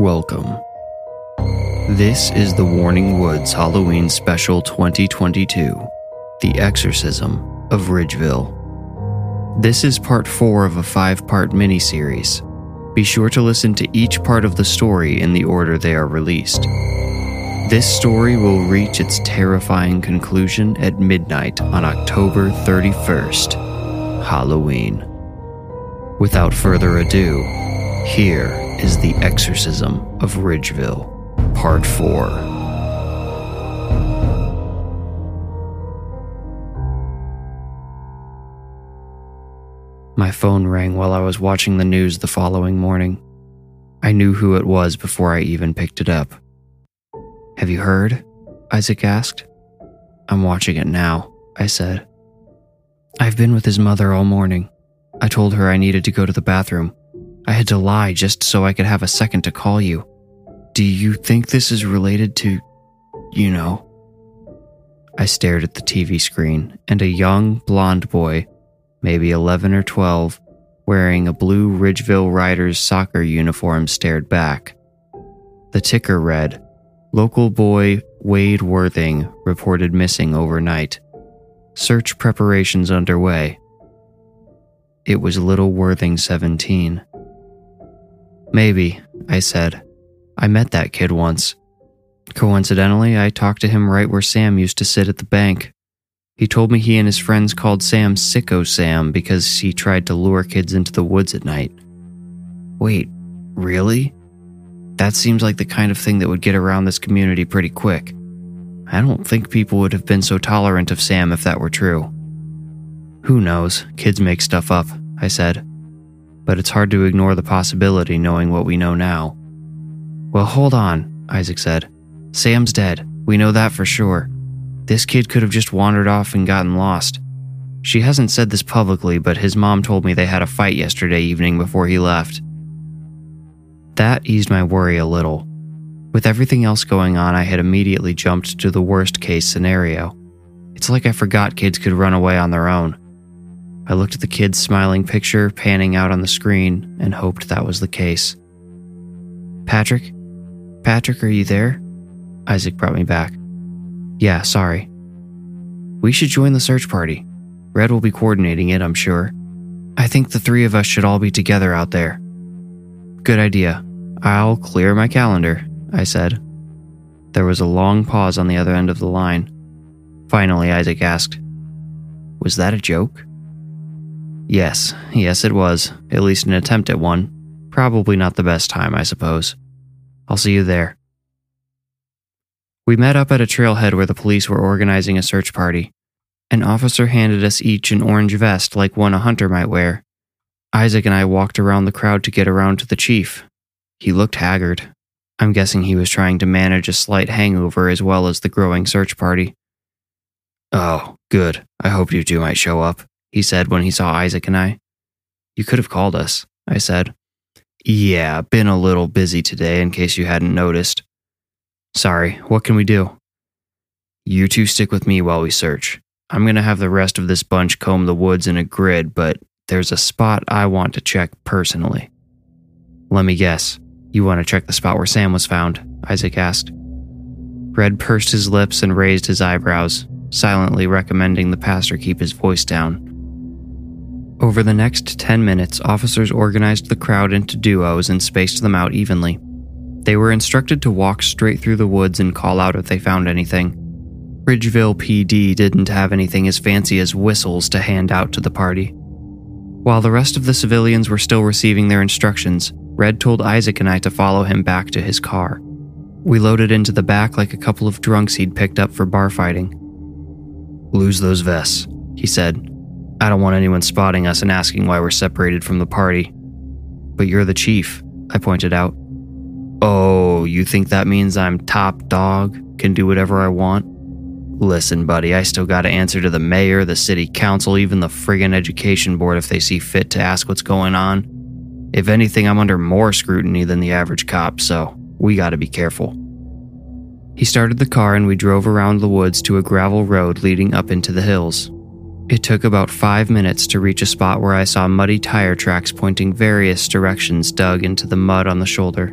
Welcome. This is The Warning Woods Halloween Special 2022, The Exorcism of Ridgeville. This is part 4 of a 5-part miniseries. Be sure to listen to each part of the story in the order they are released. This story will reach its terrifying conclusion at midnight on October 31st, Halloween. Without further ado, here is The Exorcism of Ridgeville, Part 4. My phone rang while I was watching the news the following morning. I knew who it was before I even picked it up. "Have you heard?" Isaac asked. "I'm watching it now," I said. "I've been with his mother all morning. I told her I needed to go to the bathroom. I had to lie just so I could have a second to call you. Do you think this is related to, you know?" I stared at the TV screen, and a young, blonde boy, maybe 11 or 12, wearing a blue Ridgeville Riders soccer uniform stared back. The ticker read, "Local boy Wade Worthing reported missing overnight. Search preparations underway." It was little Worthing, 17. "Maybe," I said. "I met that kid once. Coincidentally, I talked to him right where Sam used to sit at the bank. He told me he and his friends called Sam Sicko Sam because he tried to lure kids into the woods at night." "Wait, really? That seems like the kind of thing that would get around this community pretty quick. I don't think people would have been so tolerant of Sam if that were true." "Who knows? Kids make stuff up," I said. "But it's hard to ignore the possibility knowing what we know now." "Well, hold on," Isaac said. "Sam's dead. We know that for sure. This kid could have just wandered off and gotten lost. She hasn't said this publicly, but his mom told me they had a fight yesterday evening before he left." That eased my worry a little. With everything else going on, I had immediately jumped to the worst-case scenario. It's like I forgot kids could run away on their own. I looked at the kid's smiling picture panning out on the screen and hoped that was the case. "Patrick? Patrick, are you there?" Isaac brought me back. "Yeah, sorry." "We should join the search party. Red will be coordinating it, I'm sure. I think the three of us should all be together out there." "Good idea. I'll clear my calendar," I said. There was a long pause on the other end of the line. Finally, Isaac asked, "Was that a joke?" Yes, it was. At least an attempt at one. Probably not the best time, I suppose. "I'll see you there." We met up at a trailhead where the police were organizing a search party. An officer handed us each an orange vest like one a hunter might wear. Isaac and I walked around the crowd to get around to the chief. He looked haggard. I'm guessing he was trying to manage a slight hangover as well as the growing search party. "Oh, good. I hoped you two might show up," he said when he saw Isaac and I. "You could have called us," I said. "Yeah, been a little busy today in case you hadn't noticed." "Sorry, what can we do?" "You two stick with me while we search. I'm going to have the rest of this bunch comb the woods in a grid, but there's a spot I want to check personally." "Let me guess. You want to check the spot where Sam was found?" Isaac asked. Red pursed his lips and raised his eyebrows, silently recommending the pastor keep his voice down. Over the next 10 minutes, officers organized the crowd into duos and spaced them out evenly. They were instructed to walk straight through the woods and call out if they found anything. Ridgeville PD didn't have anything as fancy as whistles to hand out to the party. While the rest of the civilians were still receiving their instructions, Red told Isaac and I to follow him back to his car. We loaded into the back like a couple of drunks he'd picked up for bar fighting. "Lose those vests," he said. "I don't want anyone spotting us and asking why we're separated from the party." "But you're the chief," I pointed out. "Oh, you think that means I'm top dog, can do whatever I want? Listen, buddy, I still gotta answer to the mayor, the city council, even the friggin' education board if they see fit to ask what's going on. If anything, I'm under more scrutiny than the average cop, so we gotta be careful." He started the car and we drove around the woods to a gravel road leading up into the hills. It took about 5 minutes to reach a spot where I saw muddy tire tracks pointing various directions dug into the mud on the shoulder.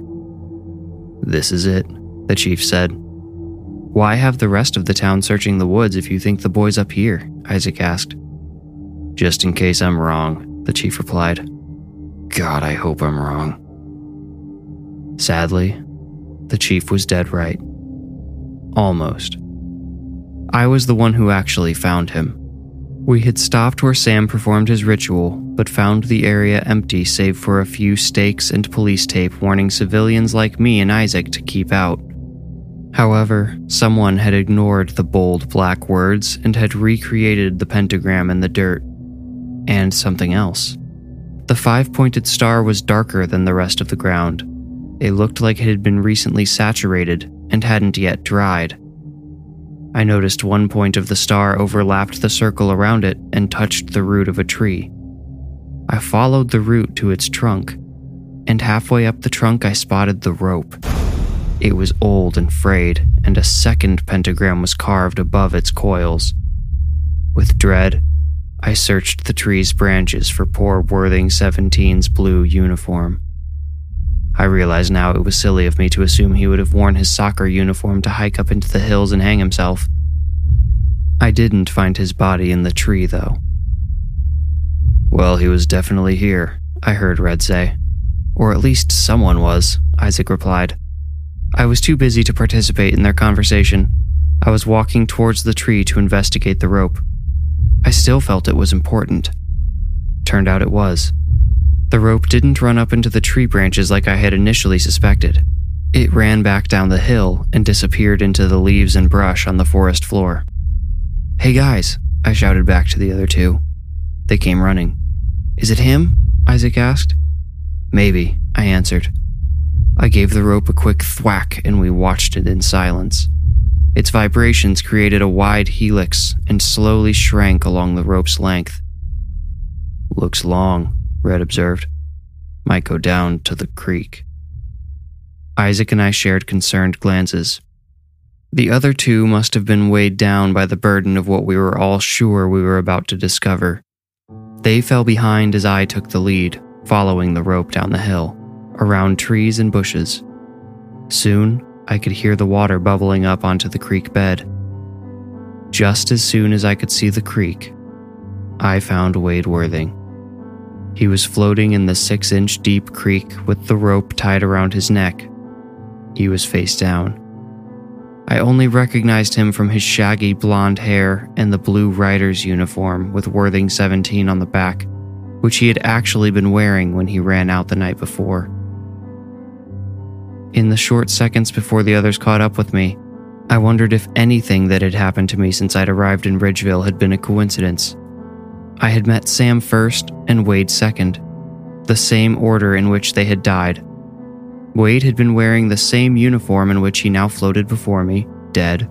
"This is it," the chief said. "Why have the rest of the town searching the woods if you think the boy's up here?" Isaac asked. "Just in case I'm wrong," the chief replied. "God, I hope I'm wrong." Sadly, the chief was dead right. Almost. I was the one who actually found him. We had stopped where Sam performed his ritual, but found the area empty save for a few stakes and police tape warning civilians like me and Isaac to keep out. However, someone had ignored the bold black words and had recreated the pentagram in the dirt. And something else. The five-pointed star was darker than the rest of the ground. It looked like it had been recently saturated and hadn't yet dried. I noticed one point of the star overlapped the circle around it and touched the root of a tree. I followed the root to its trunk, and halfway up the trunk I spotted the rope. It was old and frayed, and a second pentagram was carved above its coils. With dread, I searched the tree's branches for poor Worthing 17's blue uniform. I realized now it was silly of me to assume he would have worn his soccer uniform to hike up into the hills and hang himself. I didn't find his body in the tree, though. "Well, he was definitely here," I heard Red say. "Or at least someone was," Isaac replied. I was too busy to participate in their conversation. I was walking towards the tree to investigate the rope. I still felt it was important. Turned out it was. The rope didn't run up into the tree branches like I had initially suspected. It ran back down the hill and disappeared into the leaves and brush on the forest floor. "Hey guys," I shouted back to the other two. They came running. "Is it him?" Isaac asked. "Maybe," I answered. I gave the rope a quick thwack and we watched it in silence. Its vibrations created a wide helix and slowly shrank along the rope's length. "Looks long," Red observed. "Might go down to the creek." Isaac and I shared concerned glances. The other two must have been weighed down by the burden of what we were all sure we were about to discover. They fell behind as I took the lead, following the rope down the hill, around trees and bushes. Soon, I could hear the water bubbling up onto the creek bed. Just as soon as I could see the creek, I found Wade Worthing. He was floating in the 6-inch deep creek with the rope tied around his neck. He was face down. I only recognized him from his shaggy blonde hair and the blue rider's uniform with Worthing 17 on the back, which he had actually been wearing when he ran out the night before. In the short seconds before the others caught up with me, I wondered if anything that had happened to me since I'd arrived in Ridgeville had been a coincidence. I had met Sam first and Wade second, the same order in which they had died. Wade had been wearing the same uniform in which he now floated before me, dead,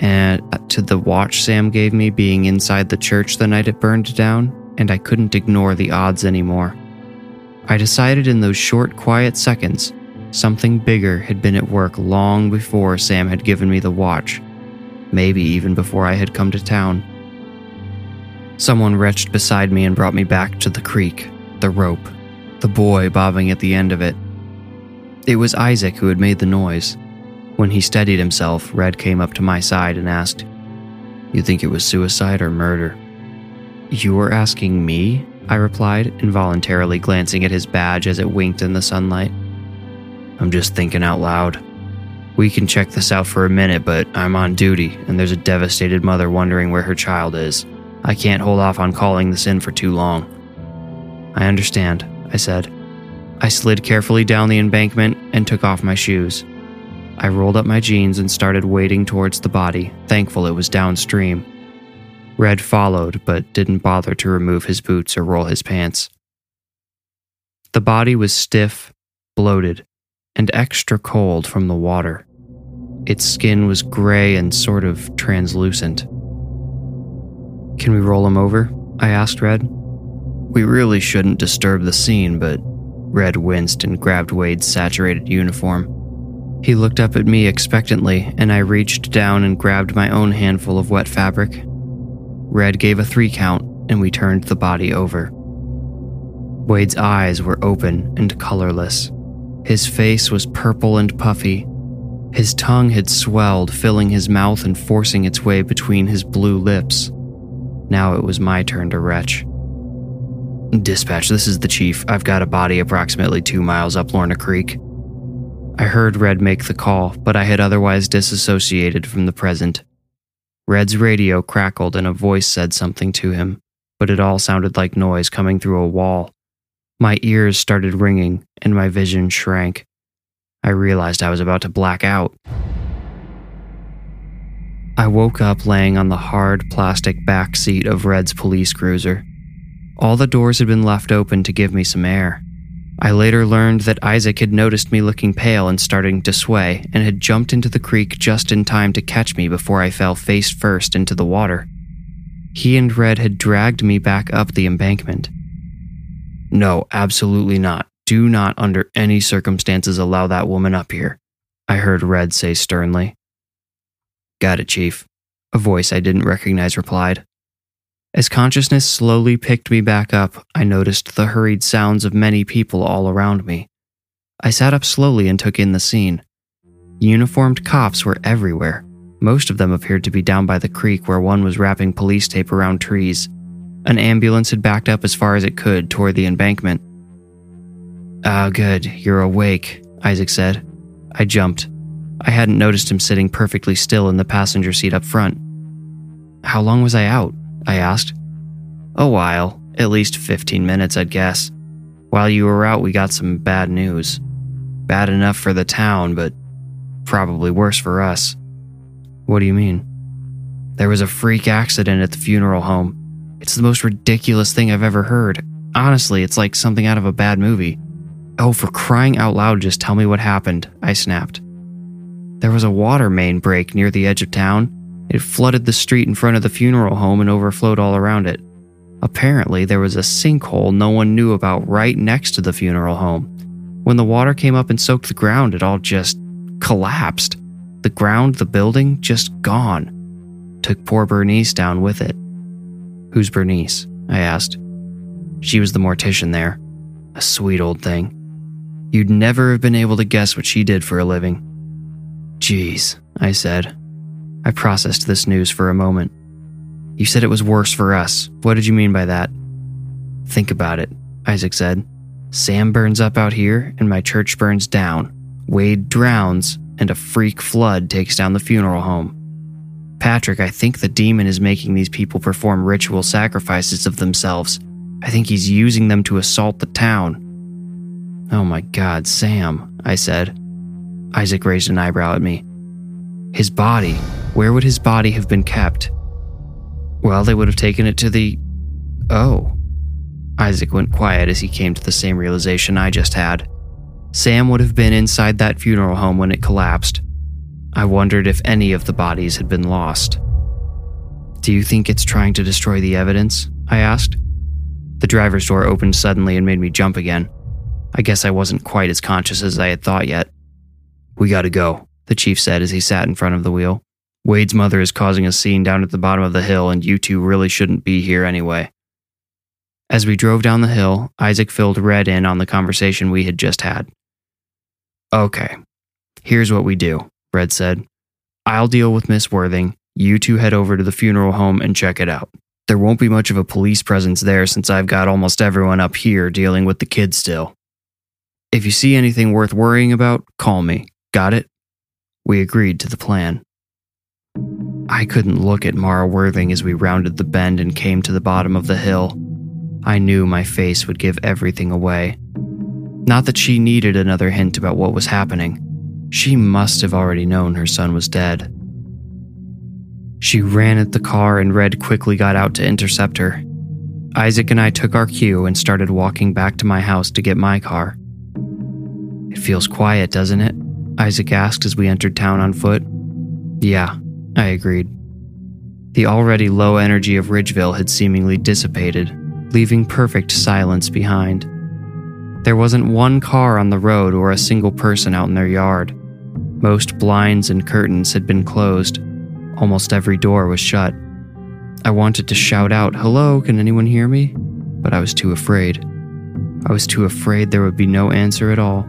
and to the watch Sam gave me being inside the church the night it burned down, and I couldn't ignore the odds anymore. I decided in those short, quiet seconds, something bigger had been at work long before Sam had given me the watch, maybe even before I had come to town. Someone retched beside me and brought me back to the creek, the rope, the boy bobbing at the end of it. It was Isaac who had made the noise. When he steadied himself, Red came up to my side and asked, "You think it was suicide or murder?" "You were asking me?" I replied, involuntarily glancing at his badge as it winked in the sunlight. "I'm just thinking out loud. We can check this out for a minute, but I'm on duty, and there's a devastated mother wondering where her child is. I can't hold off on calling this in for too long." "I understand," I said. I slid carefully down the embankment and took off my shoes. I rolled up my jeans and started wading towards the body, thankful it was downstream. Red followed, but didn't bother to remove his boots or roll his pants. The body was stiff, bloated, and extra cold from the water. Its skin was gray and sort of translucent. "Can we roll him over?" I asked Red. "We really shouldn't disturb the scene," but Red winced and grabbed Wade's saturated uniform. He looked up at me expectantly, and I reached down and grabbed my own handful of wet fabric. Red gave a 3 count, and we turned the body over. Wade's eyes were open and colorless. His face was purple and puffy. His tongue had swelled, filling his mouth and forcing its way between his blue lips. Now it was my turn to retch. "Dispatch, this is the chief. I've got a body approximately 2 miles up Lorna Creek." I heard Red make the call, but I had otherwise disassociated from the present. Red's radio crackled and a voice said something to him, but it all sounded like noise coming through a wall. My ears started ringing, and my vision shrank. I realized I was about to black out. I woke up laying on the hard plastic back seat of Red's police cruiser. All the doors had been left open to give me some air. I later learned that Isaac had noticed me looking pale and starting to sway, and had jumped into the creek just in time to catch me before I fell face first into the water. He and Red had dragged me back up the embankment. "No, absolutely not. Do not under any circumstances allow that woman up here," I heard Red say sternly. "Got it, Chief," a voice I didn't recognize replied. As consciousness slowly picked me back up, I noticed the hurried sounds of many people all around me. I sat up slowly and took in the scene. Uniformed cops were everywhere. Most of them appeared to be down by the creek where one was wrapping police tape around trees. An ambulance had backed up as far as it could toward the embankment. "Ah, good, you're awake," Isaac said. I jumped. I hadn't noticed him sitting perfectly still in the passenger seat up front. "How long was I out?" I asked. "A while. At least 15 minutes, I'd guess. While you were out, we got some bad news. Bad enough for the town, but probably worse for us." "What do you mean?" "There was a freak accident at the funeral home. It's the most ridiculous thing I've ever heard. Honestly, it's like something out of a bad movie." "Oh, for crying out loud, just tell me what happened," I snapped. "There was a water main break near the edge of town. It flooded the street in front of the funeral home and overflowed all around it. Apparently, there was a sinkhole no one knew about right next to the funeral home. When the water came up and soaked the ground, it all just collapsed. The ground, the building, just gone. Took poor Bernice down with it." "Who's Bernice?" I asked. "She was the mortician there. A sweet old thing. You'd never have been able to guess what she did for a living." "Jeez," I said. I processed this news for a moment. "You said it was worse for us. What did you mean by that?" "Think about it," Isaac said. "Sam burns up out here, and my church burns down. Wade drowns, and a freak flood takes down the funeral home. Patrick, I think the demon is making these people perform ritual sacrifices of themselves. I think he's using them to assault the town." "Oh my God, Sam," I said. Isaac raised an eyebrow at me. "His body. Where would his body have been kept?" "Well, they would have taken it to the... Oh." Isaac went quiet as he came to the same realization I just had. Sam would have been inside that funeral home when it collapsed. I wondered if any of the bodies had been lost. "Do you think it's trying to destroy the evidence?" I asked. The driver's door opened suddenly and made me jump again. I guess I wasn't quite as conscious as I had thought yet. "We gotta go," the chief said as he sat in front of the wheel. "Wade's mother is causing a scene down at the bottom of the hill, and you two really shouldn't be here anyway." As we drove down the hill, Isaac filled Red in on the conversation we had just had. "Okay, here's what we do," Red said. "I'll deal with Miss Worthing. You two head over to the funeral home and check it out. There won't be much of a police presence there since I've got almost everyone up here dealing with the kids still. If you see anything worth worrying about, call me. Got it?" We agreed to the plan. I couldn't look at Mara Worthing as we rounded the bend and came to the bottom of the hill. I knew my face would give everything away. Not that she needed another hint about what was happening. She must have already known her son was dead. She ran at the car and Red quickly got out to intercept her. Isaac and I took our cue and started walking back to my house to get my car. "It feels quiet, doesn't it?" Isaac asked as we entered town on foot. "Yeah," I agreed. The already low energy of Ridgeville had seemingly dissipated, leaving perfect silence behind. There wasn't one car on the road or a single person out in their yard. Most blinds and curtains had been closed. Almost every door was shut. I wanted to shout out, "Hello, can anyone hear me?" But I was too afraid. I was too afraid there would be no answer at all.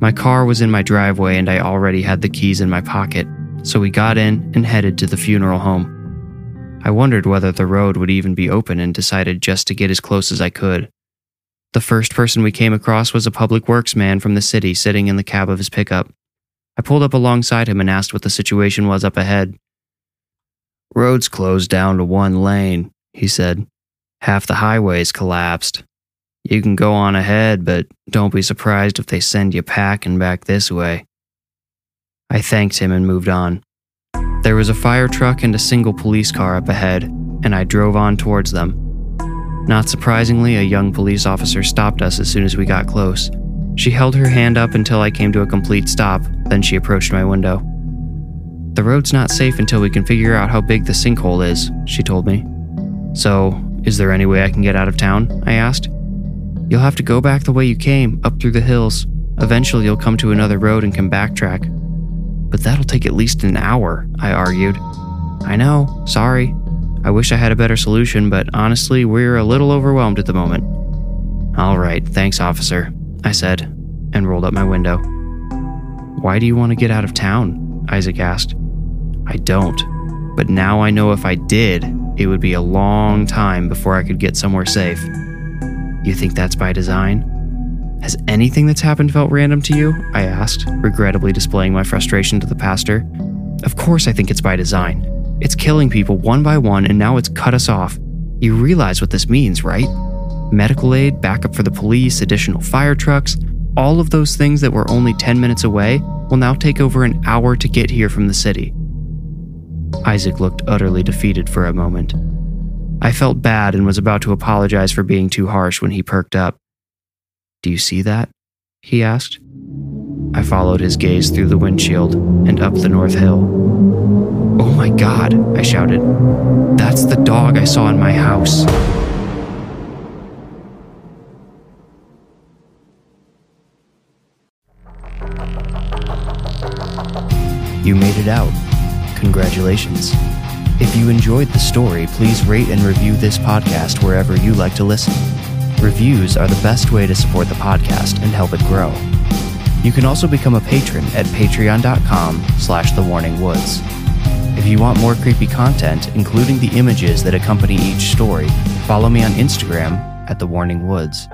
My car was in my driveway and I already had the keys in my pocket, so we got in and headed to the funeral home. I wondered whether the road would even be open and decided just to get as close as I could. The first person we came across was a public works man from the city sitting in the cab of his pickup. I pulled up alongside him and asked what the situation was up ahead. "Road's closed down to one lane," he said. "Half the highway's collapsed. You can go on ahead, but don't be surprised if they send you packing back this way." I thanked him and moved on. There was a fire truck and a single police car up ahead, and I drove on towards them. Not surprisingly, a young police officer stopped us as soon as we got close. She held her hand up until I came to a complete stop, then she approached my window. "The road's not safe until we can figure out how big the sinkhole is," she told me. "So, is there any way I can get out of town?" I asked. "You'll have to go back the way you came, up through the hills. Eventually you'll come to another road and can backtrack." "But that'll take at least an hour," I argued. "I know, sorry. I wish I had a better solution, but honestly, we're a little overwhelmed at the moment." "All right, thanks, officer," I said, and rolled up my window. "Why do you want to get out of town?" Isaac asked. "I don't, but now I know if I did, it would be a long time before I could get somewhere safe." "You think that's by design?" "Has anything that's happened felt random to you?" I asked, regrettably displaying my frustration to the pastor. "Of course I think it's by design. It's killing people one by one, and now it's cut us off. You realize what this means, right? Medical aid, backup for the police, additional fire trucks, all of those things that were only 10 minutes away will now take over an hour to get here from the city." Isaac looked utterly defeated for a moment. I felt bad and was about to apologize for being too harsh when he perked up. "Do you see that?" he asked. I followed his gaze through the windshield and up the North Hill. "Oh my God," I shouted. "That's the dog I saw in my house." You made it out. Congratulations. If you enjoyed the story, please rate and review this podcast wherever you like to listen. Reviews are the best way to support the podcast and help it grow. You can also become a patron at patreon.com/thewarningwoods. If you want more creepy content, including the images that accompany each story, follow me on Instagram @thewarningwoods.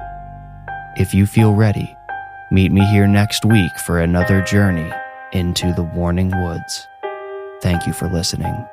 If you feel ready, meet me here next week for another journey into the Warning Woods. Thank you for listening.